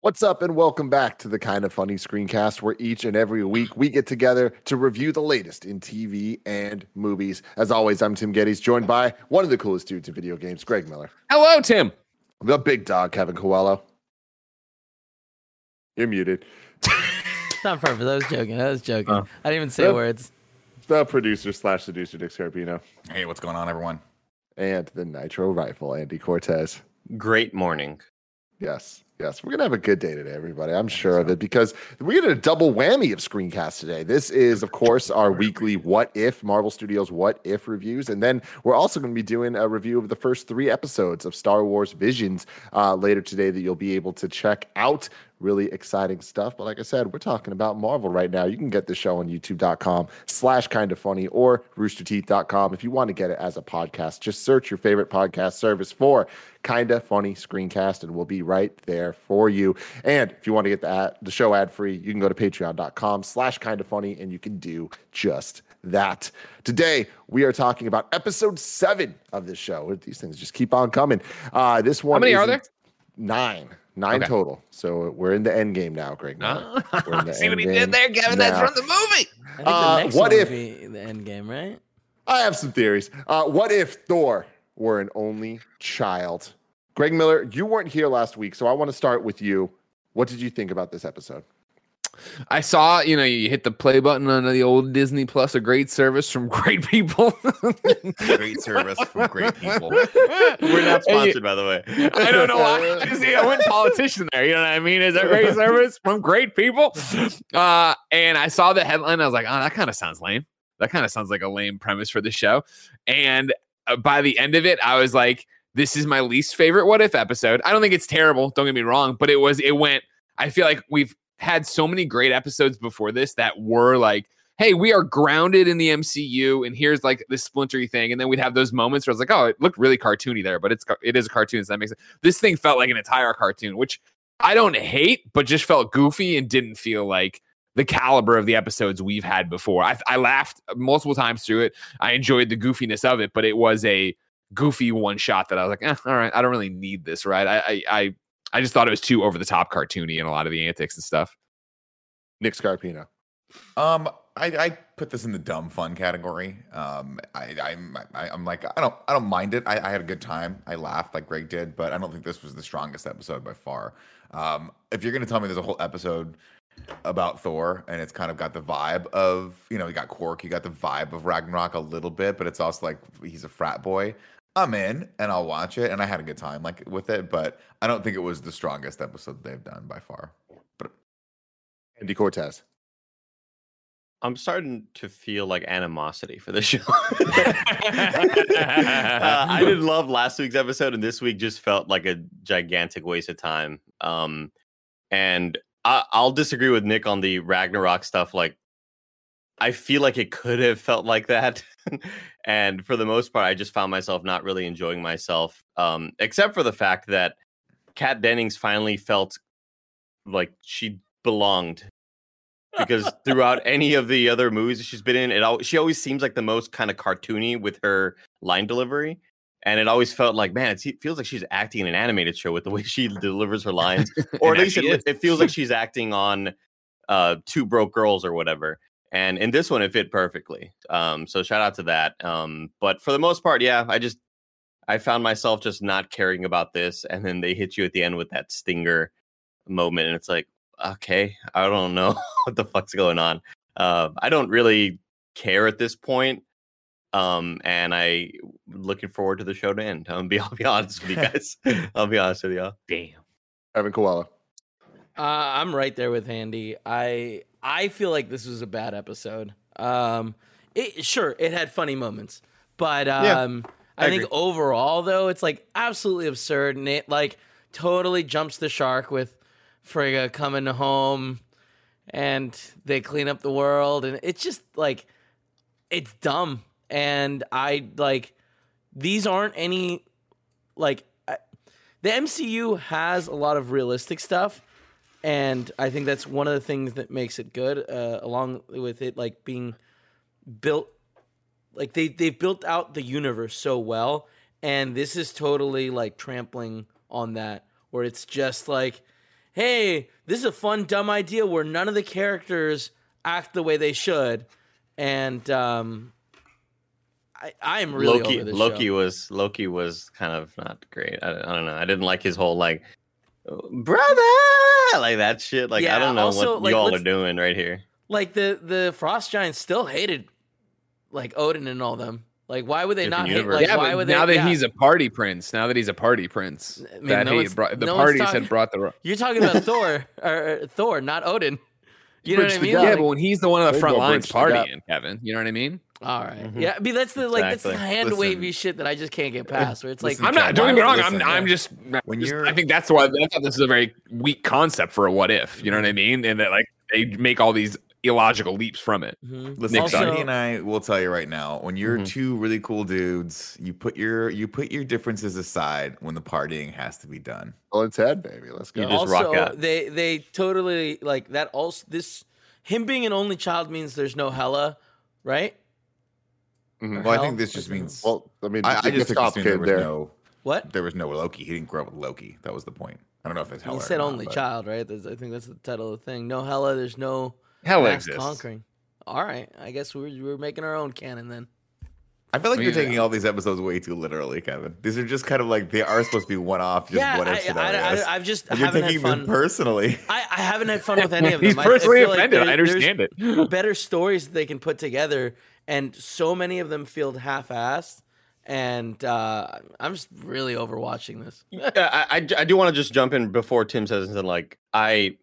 What's up, and welcome back to the Kinda Funny Screencast, where each and every week we get together to review the latest in TV and movies. As always, I'm Tim Geddes, joined by one of the coolest dudes in video games, Greg Miller. Hello, Tim. The big dog, Kevin Coelho. You're muted. It's not perfect. I was joking. I didn't even say words. The producer/seducer, Nick Scarpino. Hey, what's going on, everyone? And the Nitro Rifle, Andy Cortez. Great morning. Yes, we're going to have a good day today, everybody. I'm sure of it, because we get a double whammy of screencasts today. This is, of course, our weekly What If, Marvel Studios What If reviews. And then we're also going to be doing a review of the first 3 episodes of Star Wars Visions later today that you'll be able to check out. Really exciting stuff. But like I said, we're talking about Marvel right now. You can get the show on youtube.com/kindafunny or roosterteeth.com. If you want to get it as a podcast, just search your favorite podcast service for Kinda Funny Screencast, and we'll be right there for you. And if you want to get the show ad-free, you can go to patreon.com/kindafunny, and you can do just that. Today, we are talking about episode 7 of this show. These things just keep on coming. This one. How many are there? 9 okay. Total. So we're in the end game now, Greg. See what he did there, Kevin? That's from the movie. I think the next what if be the end game, right? I have some theories. What if Thor were an only child? Greg Miller, you weren't here last week, so I want to start with you. What did you think about this episode? I saw, you hit the play button on the old Disney Plus, a great service from great people. Great service from great people. We're not sponsored, by the way. I don't know why. I went politician there. You know what I mean? Is that great service from great people? And I saw the headline. I was like, oh, that kind of sounds lame. That kind of sounds like a lame premise for the show. And by the end of it, I was like, this is my least favorite What If episode. I don't think it's terrible. Don't get me wrong. But I feel like we've had so many great episodes before this that were like, hey, we are grounded in the MCU, and here's like this splintery thing. And then we'd have those moments where I was like, oh, it looked really cartoony there, but it is a cartoon, so that makes it. This thing felt like an entire cartoon, which I don't hate, but just felt goofy and didn't feel like the caliber of the episodes we've had before. I laughed multiple times through it. I enjoyed the goofiness of it, but it was a goofy one shot that I was like, all right, I don't really need this, right? I just thought it was too over-the-top cartoony and a lot of the antics and stuff. Nick Scarpino. I put this in the dumb fun category. I'm like, I don't mind it. I had a good time. I laughed like Greg did, but I don't think this was the strongest episode by far. If you're going to tell me there's a whole episode about Thor and it's kind of got the vibe of, you got Korg, you got the vibe of Ragnarok a little bit, but it's also like he's a frat boy. I'm in, and I'll watch it, and I had a good time with it, but I don't think it was the strongest episode they've done by far. But Andy Cortez. I'm starting to feel like animosity for this show. I did love last week's episode, and this week just felt like a gigantic waste of time. And I'll disagree with Nick on the Ragnarok stuff, I feel like it could have felt like that. And for the most part, I just found myself not really enjoying myself, except for the fact that Kat Dennings finally felt like she belonged. Because throughout any of the other movies she's been in, she always seems like the most kind of cartoony with her line delivery. And it always felt like, man, it feels like she's acting in an animated show with the way she delivers her lines. Or at least it feels like she's acting on Two Broke Girls or whatever. And in this one, it fit perfectly. So shout out to that. But for the most part, yeah, I found myself just not caring about this. And then they hit you at the end with that stinger moment. And it's like, okay, I don't know what the fuck's going on. I don't really care at this point. And I looking forward to the show to end. I'll be honest with you guys. I'll be honest with y'all. Damn. Evan Koala. I'm right there with Andy. I feel like this was a bad episode. It had funny moments, but I think overall though, it's like absolutely absurd, and it like totally jumps the shark with Frigga coming home, and they clean up the world, and it's just like it's dumb, and I like these aren't any like the MCU has a lot of realistic stuff. And I think that's one of the things that makes it good, along with it like being built, like they've built out the universe so well, and this is totally like trampling on that, where it's just like, hey, this is a fun, dumb idea where none of the characters act the way they should, and I'm really over this show. Loki was kind of not great. I don't know. I didn't like his whole like. Brother, like that shit. Like yeah, I don't know also, what like, y'all are doing right here. Like the Frost Giants still hated like Odin and all them. Like why would they different not universe. Hate? Like yeah, why would now they? Now that he's a party prince. Now that he's a party prince. I mean, that no he brought the no parties talking, had brought the. You're talking about Thor, not Odin. You know what I mean? Yeah, like, but when he's the one on the front lines partying, Kevin. You know what I mean? All right. Mm-hmm. Yeah, I mean that's the like exactly. That's the hand wavy shit that I just can't get past. Where it's like listen, I'm not doing it wrong. I think that's why I thought this is a very weak concept for a what if. You know what I mean? And that like they make all these illogical leaps from it. Mm-hmm. Listen, Andy and I will tell you right now, when you're mm-hmm. two really cool dudes, you put your differences aside when the partying has to be done. Well, it's Ed, baby. Let's go. You just also, rock out. They totally like that. Also, this him being an only child means there's no Hela, right? Mm-hmm. Well, I think this just means. Well, I mean, I just stopped there. There was no Loki. He didn't grow up with Loki. That was the point. I don't know if it's Hela. He said only child, right? I think that's the title of the thing. No Hela. There's no Hela exists. Conquering. All right. I guess we're making our own canon then. I feel like you're taking all these episodes way too literally, Kevin. These are just kind of like they are supposed to be one-off. Just yeah, You're taking them personally. I haven't had fun with any of them. He's personally offended. I understand it. Better stories that they can put together. And so many of them feel half-assed, and I'm just really overwatching this. I do want to just jump in before Tim says something. Like I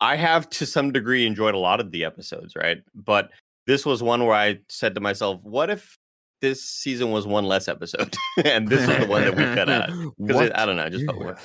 have to some degree enjoyed a lot of the episodes, right? But this was one where I said to myself, "What if this season was one less episode, and this is the one that we cut out?" Because I don't know, I just felt weird.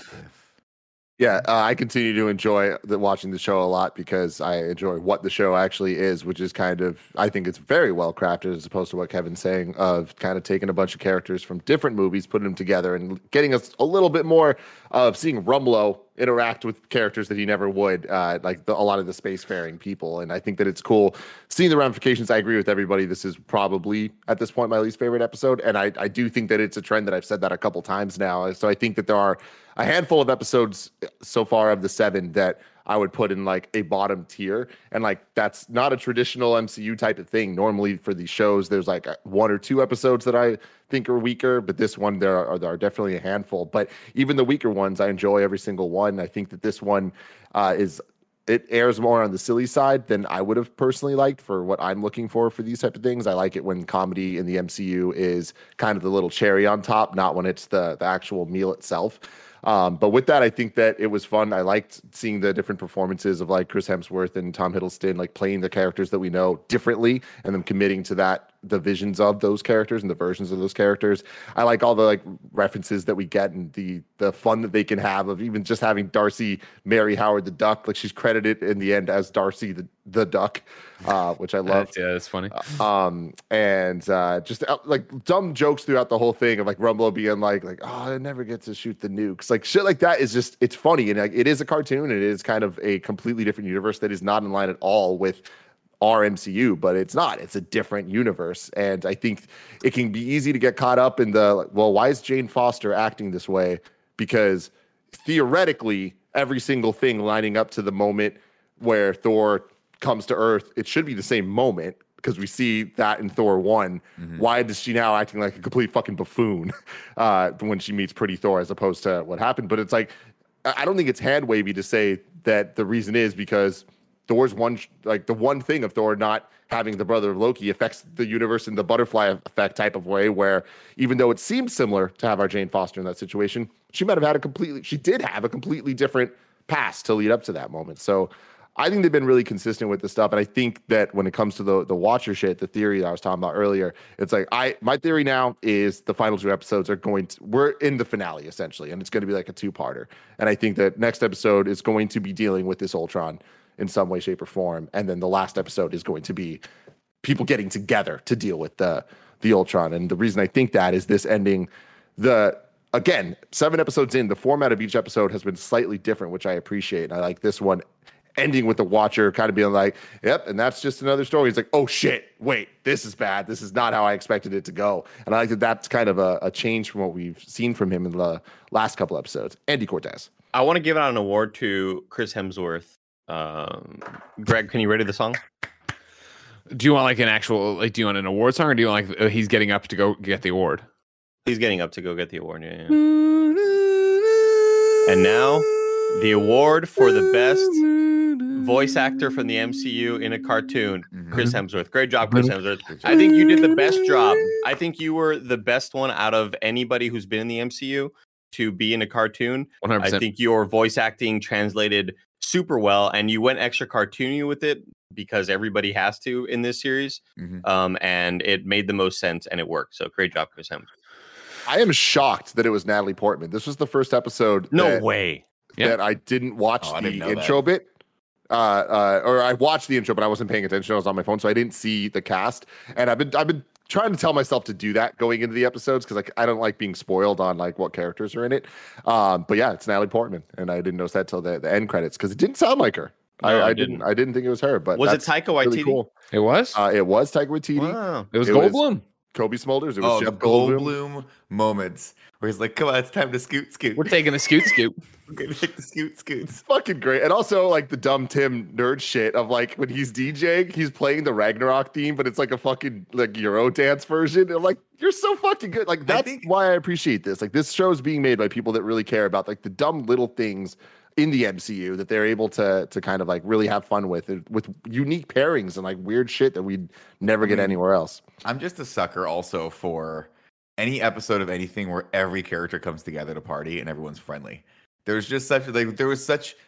Yeah, I continue to enjoy watching the show a lot because I enjoy what the show actually is, which is kind of, I think it's very well crafted as opposed to what Kevin's saying of kind of taking a bunch of characters from different movies, putting them together and getting us a little bit more of seeing Rumlow interact with characters that he never would, a lot of the spacefaring people. And I think that it's cool seeing the ramifications. I agree with everybody. This is probably, at this point, my least favorite episode. And I do think that it's a trend that I've said that a couple times now. So I think that there are a handful of episodes so far of the 7 that I would put in like a bottom tier, and like that's not a traditional MCU type of thing. Normally for these shows, there's like 1 or 2 episodes that I think are weaker, but this one there are definitely a handful. But even the weaker ones, I enjoy every single one. I think that this one it airs more on the silly side than I would have personally liked for what I'm looking for these type of things. I like it when comedy in the MCU is kind of the little cherry on top, not when it's the actual meal itself. But with that, I think that it was fun. I liked seeing the different performances of like Chris Hemsworth and Tom Hiddleston, like playing the characters that we know differently and them committing to that, the visions of those characters and the versions of those characters. I like all the like references that we get and the fun that they can have of even just having Darcy marry Howard the Duck. Like she's credited in the end as Darcy the Duck, which I love. Yeah, it's funny. Just like dumb jokes throughout the whole thing of like Rumlow being like oh, I never get to shoot the nukes. Like shit like that is just, it's funny. And like, it is a cartoon and it is kind of a completely different universe that is not in line at all with our MCU, but it's not. It's a different universe. And I think it can be easy to get caught up in the, well, why is Jane Foster acting this way? Because theoretically, every single thing lining up to the moment where Thor comes to Earth, it should be the same moment because we see that in Thor 1. Mm-hmm. Why is she now acting like a complete fucking buffoon when she meets Pretty Thor as opposed to what happened? But it's like, I don't think it's hand-wavy to say that the reason is because Thor's one, like the one thing of Thor not having the brother of Loki affects the universe in the butterfly effect type of way, where even though it seems similar to have our Jane Foster in that situation, she did have a completely different past to lead up to that moment. So I think they've been really consistent with this stuff. And I think that when it comes to the Watcher shit, the theory that I was talking about earlier, it's like my theory now is the final two episodes are we're in the finale essentially, and it's going to be like a two-parter. And I think that next episode is going to be dealing with this Ultron in some way, shape, or form. And then the last episode is going to be people getting together to deal with the Ultron. And the reason I think that is this ending, again, 7 episodes in, the format of each episode has been slightly different, which I appreciate. And I like this one ending with the Watcher kind of being like, yep, and that's just another story. It's like, oh shit, wait, this is bad. This is not how I expected it to go. And I like that that's kind of a change from what we've seen from him in the last couple episodes. Andy Cortez. I want to give out an award to Chris Hemsworth. Greg, can you ready the song? Do you want like an actual, like, do you want an award song, or do you want like he's getting up to go get the award? He's getting up to go get the award. Yeah. And now the award for the best voice actor from the MCU in a cartoon, Chris Hemsworth. Great job, Chris Hemsworth. I think you did the best job. I think you were the best one out of anybody who's been in the MCU to be in a cartoon. 100%. I think your voice acting translated super well, and you went extra cartoony with it because everybody has to in this series. And it made the most sense, and it worked. So great job, Chris Hemsworth. I am shocked that it was Natalie Portman. This was the first episode. No way that I didn't watch the intro bit. Or I watched the intro, but I wasn't paying attention. I was on my phone, so I didn't see the cast. And I've been trying to tell myself to do that going into the episodes because I don't like being spoiled on like what characters are in it. But yeah, it's Natalie Portman, and I didn't notice that till the end credits because it didn't sound like her. No, I didn't think it was her. But was it Taika Waititi? Really cool. It was. It was Taika Waititi. Wow. It was Goldblum. Cobie Smulders. It was Jeff Goldblum moments where he's like, "Come on, it's time to scoot. We're taking a scoot. We're gonna take the scoot. It's fucking great." And also like the dumb Tim nerd shit of like when he's DJing, he's playing the Ragnarok theme, but it's like a fucking like Euro dance version. And I'm like, you're so fucking good. Like that's why I appreciate this. Like this show is being made by people that really care about like the dumb little things in the MCU that they're able to kind of like really have fun with unique pairings and like weird shit that we'd never get anywhere else. I'm just a sucker also for any episode of anything where every character comes together to party and everyone's friendly. There's just such like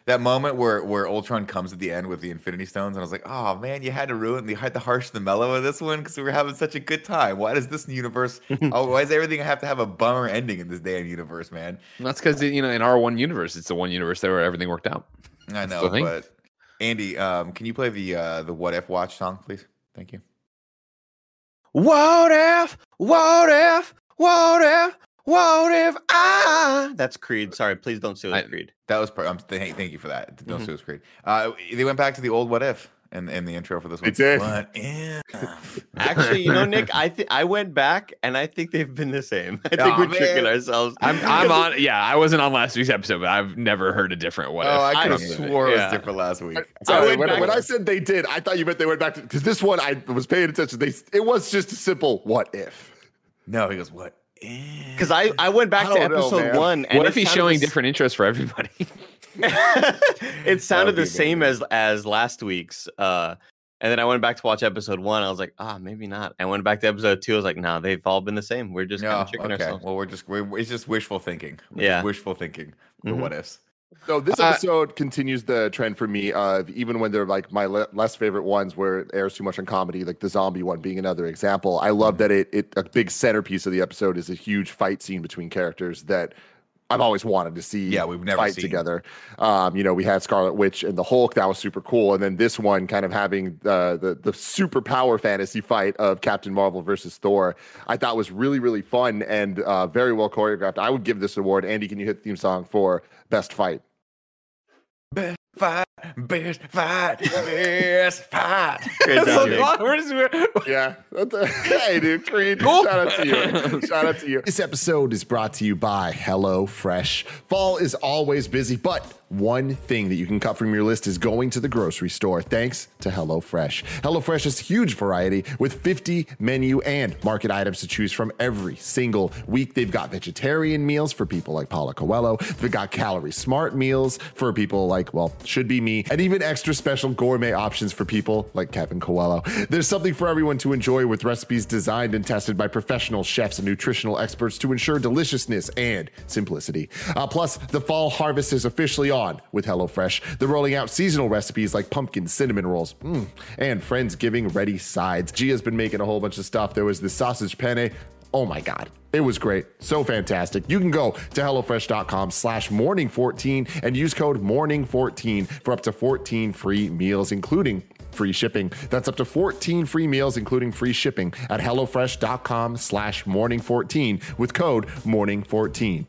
that moment where Ultron comes at the end with the Infinity Stones, and I was like, oh man, you had to harsh the mellow of this one because we were having such a good time. Why does this universe? Why does everything have to have a bummer ending in this damn universe, man? And that's because in our one universe, it's the one universe there where everything worked out. I know, but Andy, can you play the What If Watch song, please? Thank you. What if? What if? What if? What if I? That's Creed. Sorry, please don't sue us, Creed. That was part. Thank you for that. Don't sue us, Creed. They went back to the old "What If" and the intro for this one. It's it. What if? Actually, Nick, I went back and I think they've been the same. I think we're tricking ourselves. I'm on. Yeah, I wasn't on last week's episode, but I've never heard a different "What If." Oh, I could have swore it was different last week. When I said they did, I thought you meant they went back to because this one I was paying attention. It was just a simple "What if." No, he goes what. Because I went back to episode one. And what if he's showing different interests for everybody? It sounded the same as last week's. And then I went back to watch episode one. I was like, maybe not. I went back to episode two. I was like, no, they've all been the same. We're just kind of tricking ourselves. Well, it's just wishful thinking. Just wishful thinking. The what ifs. So this episode continues the trend for me of even when they're like my less favorite ones where it airs too much on comedy, like the zombie one being another example. I love that it a big centerpiece of the episode is a huge fight scene between characters that I've always wanted to see. Yeah, we've never fight seen together. We had Scarlet Witch and the Hulk. That was super cool. And then this one kind of having the superpower fantasy fight of Captain Marvel versus Thor. I thought was really, really fun and very well choreographed. I would give this award. Andy, can you hit the theme song for Best Fight? Best fight, best fight, best fight. Yeah. Hey, dude, Creed. Shout out to you. Shout out to you. This episode is brought to you by Hello Fresh. Fall is always busy, but one thing that you can cut from your list is going to the grocery store thanks to HelloFresh. HelloFresh's huge variety with 50 menu and market items to choose from every single week. They've got vegetarian meals for people like Paula Coelho. They've got calorie smart meals for people like, well, should be me. me, and even extra special gourmet options for people like Kevin Coelho. There's something for everyone to enjoy, with recipes designed and tested by professional chefs and nutritional experts to ensure deliciousness and simplicity. Plus, the fall harvest is officially on with Hello Fresh. They're rolling out seasonal recipes like pumpkin cinnamon rolls and Friendsgiving ready sides. Gia's been making a whole bunch of stuff. There was the sausage penne. Oh my God, it was great. So fantastic. You can go to hellofresh.com/morning14 and use code morning14 for up to 14 free meals, including free shipping. That's up to 14 free meals, including free shipping at hellofresh.com/morning14 with code morning14.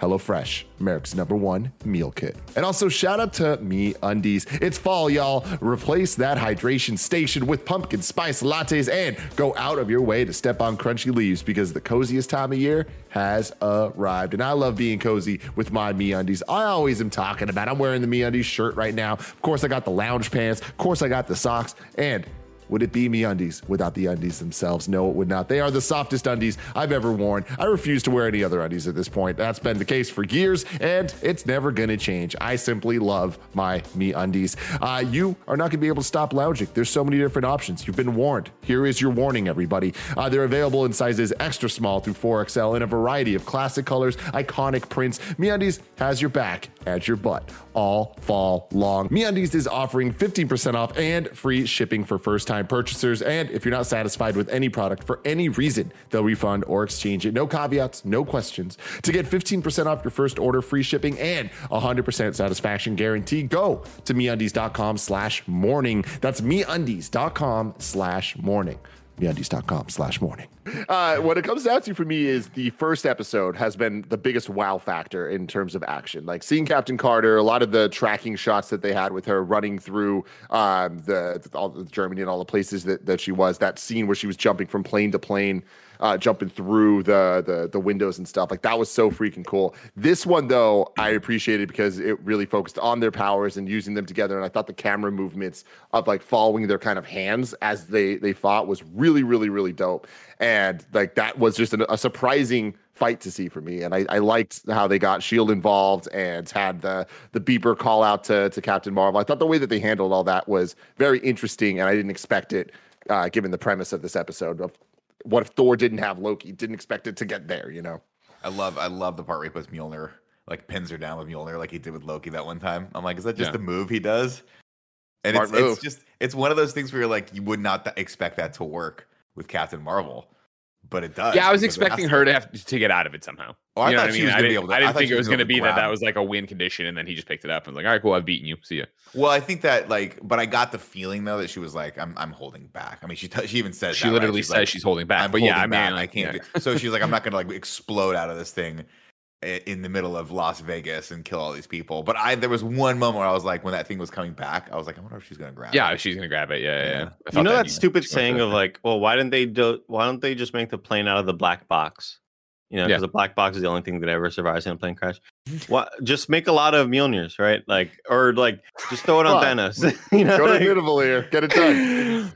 HelloFresh, Merrick's #1 meal kit. And also shout out to Me Undies. It's fall, y'all. Replace that hydration station with pumpkin spice lattes and go out of your way to step on crunchy leaves, because the coziest time of year has arrived. And I love being cozy with my Me Undies. I always am talking about, I'm wearing the Me Undies shirt right now. Of course, I got the lounge pants. Of course, I got the socks. And would it be MeUndies without the undies themselves? No, it would not. They are the softest undies I've ever worn. I refuse to wear any other undies at this point. That's been the case for years, and it's never going to change. I simply love my MeUndies. You are not going to be able to stop lounging. There's so many different options. You've been warned. Here is your warning, everybody. They're available in sizes extra small through 4XL in a variety of classic colors, iconic prints. MeUndies has your back at your butt all fall long. MeUndies is offering 15% off and free shipping for first-time purchasers, and if you're not satisfied with any product for any reason, they'll refund or exchange it. No caveats, no questions. To get 15% off your first order, free shipping, and 100% satisfaction guarantee, go to MeUndies.com/morning. That's MeUndies.com/morning. MeUndies.com/morning. What it comes down to for me is the first episode has been the biggest wow factor in terms of action. Like seeing Captain Carter, a lot of the tracking shots that they had with her running through all the Germany and all the places that she was, that scene where she was jumping from plane to plane, jumping through the windows and stuff. Like that was so freaking cool. This one though, I appreciated because it really focused on their powers and using them together. And I thought the camera movements of like following their kind of hands as they fought was really, really, really dope. And like that was just a surprising fight to see for me. And I liked how they got S.H.I.E.L.D. involved and had the beeper call out to Captain Marvel. I thought the way that they handled all that was very interesting, and I didn't expect it given the premise of this episode of what if Thor didn't have Loki, didn't expect it to get there, you know? I love the part where he puts Mjolnir, like pins her down with Mjolnir like he did with Loki that one time. I'm like, is that just the move he does? And it's just, it's one of those things where you're like, you would not expect that to work with Captain Marvel, but it does. Yeah, I was expecting her to have to get out of it somehow. Oh, I thought she was going to be able to. I didn't think it was going to be that was like a win condition, and then he just picked it up and was like, all right, cool, I've beaten you. See ya. Well, I think that but I got the feeling though that she was like, I'm holding back. I mean, she even says she literally says she's holding back. But yeah, I mean, I can't. So she's like, I'm not going to like explode out of this thing in the middle of Las Vegas and kill all these people. But there was one moment where I was like, when that thing was coming back, I was like, I wonder if she's gonna grab it. Yeah, she's gonna grab it. Yeah. You know that stupid saying of like, well, why don't they just make the plane out of the black box? You know, because the black box is the only thing that ever survives in a plane crash. What? Just make a lot of Mjolnirs, right? Just throw it on Thanos. You know, go to Beautiful here. Get it done.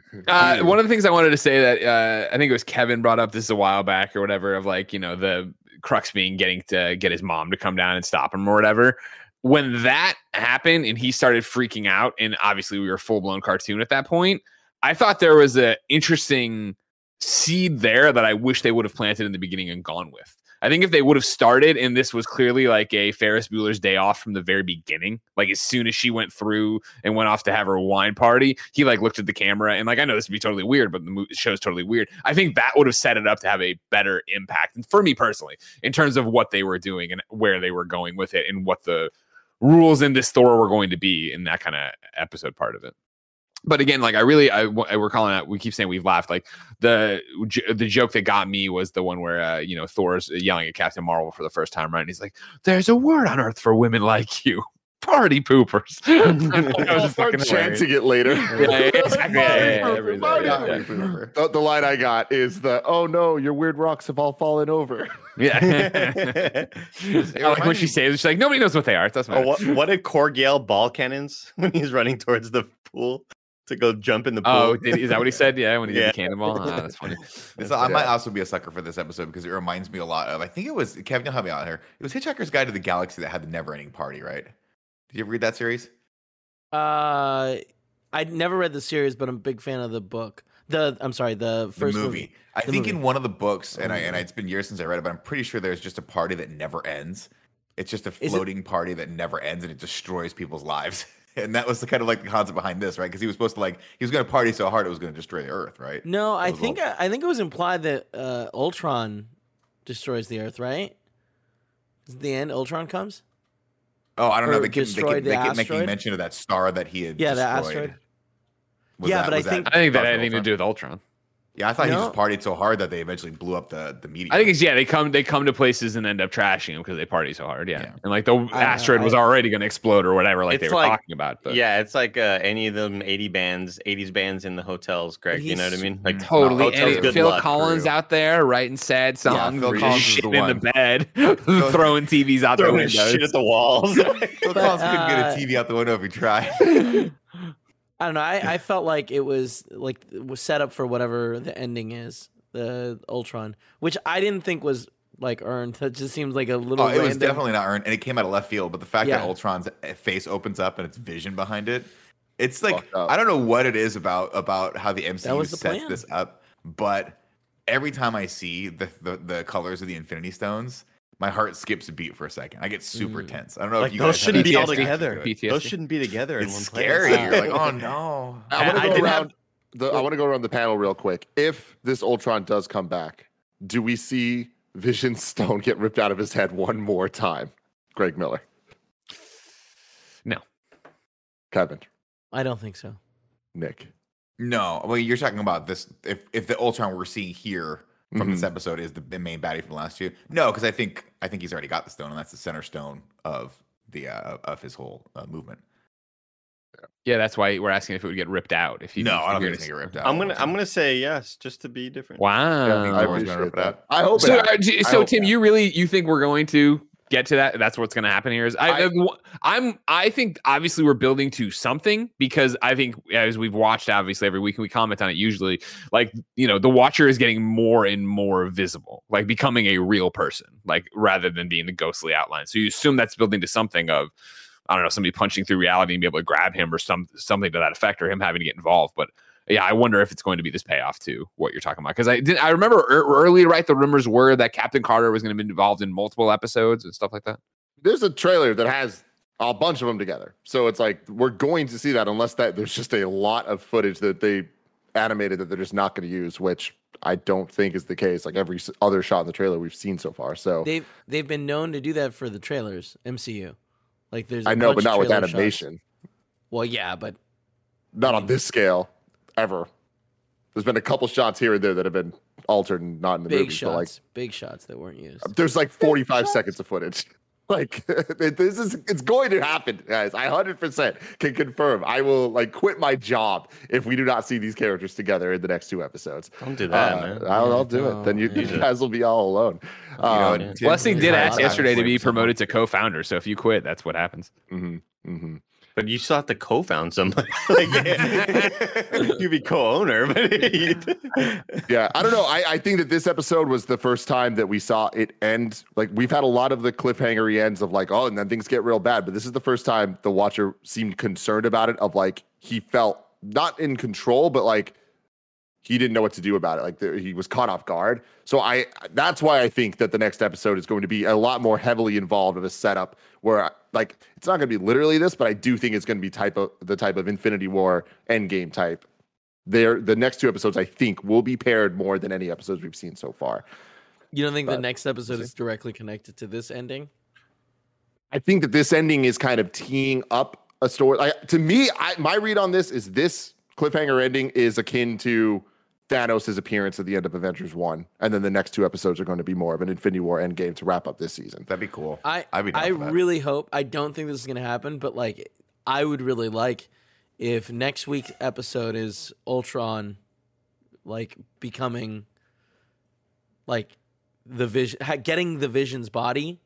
One of the things I wanted to say that I think it was Kevin brought up this a while back or whatever of like, you know, the crux being getting to get his mom to come down and stop him or whatever. When that happened and he started freaking out, and obviously we were full-blown cartoon at that point, I thought there was an interesting seed there that I wish they would have planted in the beginning and gone with. I think if they would have started, and this was clearly like a Ferris Bueller's Day Off from the very beginning, like as soon as she went through and went off to have her wine party, he like looked at the camera and like, I know this would be totally weird, but the show's totally weird. I think that would have set it up to have a better impact, and for me personally, in terms of what they were doing and where they were going with it and what the rules in this Thor were going to be in that kind of episode part of it. But again, like we're calling out. We keep saying we've laughed. Like the joke that got me was the one where you know, Thor's yelling at Captain Marvel for the first time, right? And he's like, "There's a word on Earth for women like you, party poopers." I'll start chanting it later. The line I got is the, "Oh no, your weird rocks have all fallen over." Yeah. Like when she says, she's like, "Nobody knows what they are." It doesn't matter. What did Korg yell ball cannons when he's running towards the pool? To go jump in the pool. Oh, is that what he said? Yeah, when he did the cannonball. Oh, that's funny. So I might also be a sucker for this episode because it reminds me a lot of, I think it was, Kevin, you'll help me out here. It was Hitchhiker's Guide to the Galaxy that had the never-ending party, right? Did you ever read that series? I never read the series, but I'm a big fan of the book. The first movie. I think in one of the books, and it's been years since I read it, but I'm pretty sure there's just a party that never ends. It's just a floating party that never ends, and it destroys people's lives. And that was the kind of like the concept behind this, right? Because he was supposed to he was going to party so hard it was going to destroy the Earth, right? No, I think it was implied that Ultron destroys the Earth, right? At the end, Ultron comes. Oh, I don't know. They kept making mention of that star that he had destroyed. The asteroid. I think that had anything to do with Ultron. Yeah, I thought he just partied so hard that they eventually blew up the meteor. I think it's they come to places and end up trashing him because they party so hard. Yeah. And like the asteroid was already going to explode or whatever, like they were talking about. But. Yeah, it's like any of them 80s bands in the hotels, Greg. You know what I mean? Like totally. Phil Collins out there writing sad songs. Yeah, Phil Collins shit in the bed, throwing TVs out the window, shit at the walls. Phil Collins couldn't get a TV out the window if he tried. I don't know. I felt like it was set up for whatever the ending is, the Ultron, which I didn't think was earned. That just seems like a little. Oh, it was definitely not earned, and it came out of left field. But the fact that Ultron's face opens up and it's Vision behind it, it's like I don't know what it is about how the MCU sets this up, but every time I see the colors of the Infinity Stones, my heart skips a beat for a second. I get super tense. I don't know if you guys shouldn't be all together. Those shouldn't be together. It's scary. You're like, oh no. I want to go around the panel real quick. If this Ultron does come back, do we see Vision's stone get ripped out of his head one more time? Greg Miller. No. Kevin. I don't think so. Nick. No. Well, you're talking about this. If the Ultron we're seeing here from this episode is the main baddie from the last two. No, because I think he's already got the stone, and that's the center stone of the of his whole movement. Yeah, that's why we're asking if it would get ripped out. I don't think it's going to get ripped out. I'm gonna say yes, just to be different. Wow, yeah, I think gonna rip it out. I hope so. Tim, you think we're going to get to that? That's what's going to happen here. I think obviously we're building to something, because I think as we've watched obviously every week and we comment on it usually, the Watcher is getting more and more visible, becoming a real person, rather than being a ghostly outline. So you assume that's building to something of, I don't know, somebody punching through reality and be able to grab him or something to that effect, or him having to get involved. But yeah, I wonder if it's going to be this payoff to what you're talking about. Because I remember early, right, the rumors were that Captain Carter was going to be involved in multiple episodes and stuff like that. There's a trailer that has a bunch of them together. So it's we're going to see that, unless there's just a lot of footage that they animated that they're just not going to use, which I don't think is the case. Every other shot in the trailer we've seen so far. So they've been known to do that for the trailers, MCU. But not with animation. Shots. Well, yeah, but... Not on this scale. Ever. There's been a couple shots here and there that have been altered and not in the movie. Big shots that weren't used. There's 45 seconds of footage. It's going to happen, guys. I 100% can confirm. I will quit my job if we do not see these characters together in the next two episodes. Don't do that, man. I'll do it. Then you guys will be all alone. Blessing did ask yesterday to be promoted to co-founder. So if you quit, that's what happens. Mm-hmm. Mm-hmm. But you still have to co-found somebody. You'd be co-owner. But yeah, I don't know. I think that this episode was the first time that we saw it end. We've had a lot of the cliffhangery ends of oh, and then things get real bad. But this is the first time the Watcher seemed concerned about it, of he felt not in control, but he didn't know what to do about it. He was caught off guard. So that's why I think that the next episode is going to be a lot more heavily involved of a setup where it's not going to be literally this, but I do think it's going to be the type of Infinity War, Endgame type. The next two episodes I think will be paired more than any episodes we've seen so far. You don't think the next episode is directly connected to this ending? I think that this ending is kind of teeing up a story. My read on this is this cliffhanger ending is akin to Thanos' appearance at the end of Avengers 1, and then the next two episodes are going to be more of an Infinity War Endgame to wrap up this season. That'd be cool. I really hope. I don't think this is going to happen, but I would really like if next week's episode is Ultron becoming the Vision, getting the Vision's body,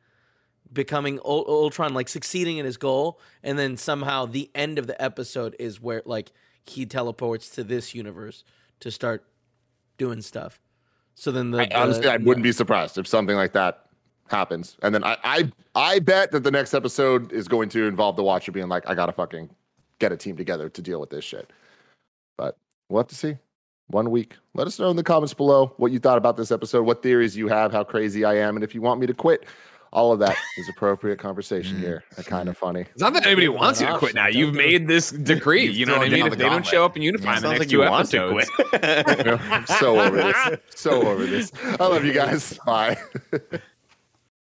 becoming Ultron, succeeding in his goal, and then somehow the end of the episode is where he teleports to this universe to start doing stuff. So then I wouldn't be surprised if something like that happens. And then I bet that the next episode is going to involve the Watcher being I gotta fucking get a team together to deal with this shit. But we'll have to see. 1 week. Let us know in the comments below what you thought about this episode, what theories you have, how crazy I am, and if you want me to quit. All of that is appropriate conversation here. Kind of funny. It's not that anybody wants you to quit now. You've made this decree. You know what I mean? If they don't show up and unify in the next two episodes. I'm so over this. I love you guys. Bye.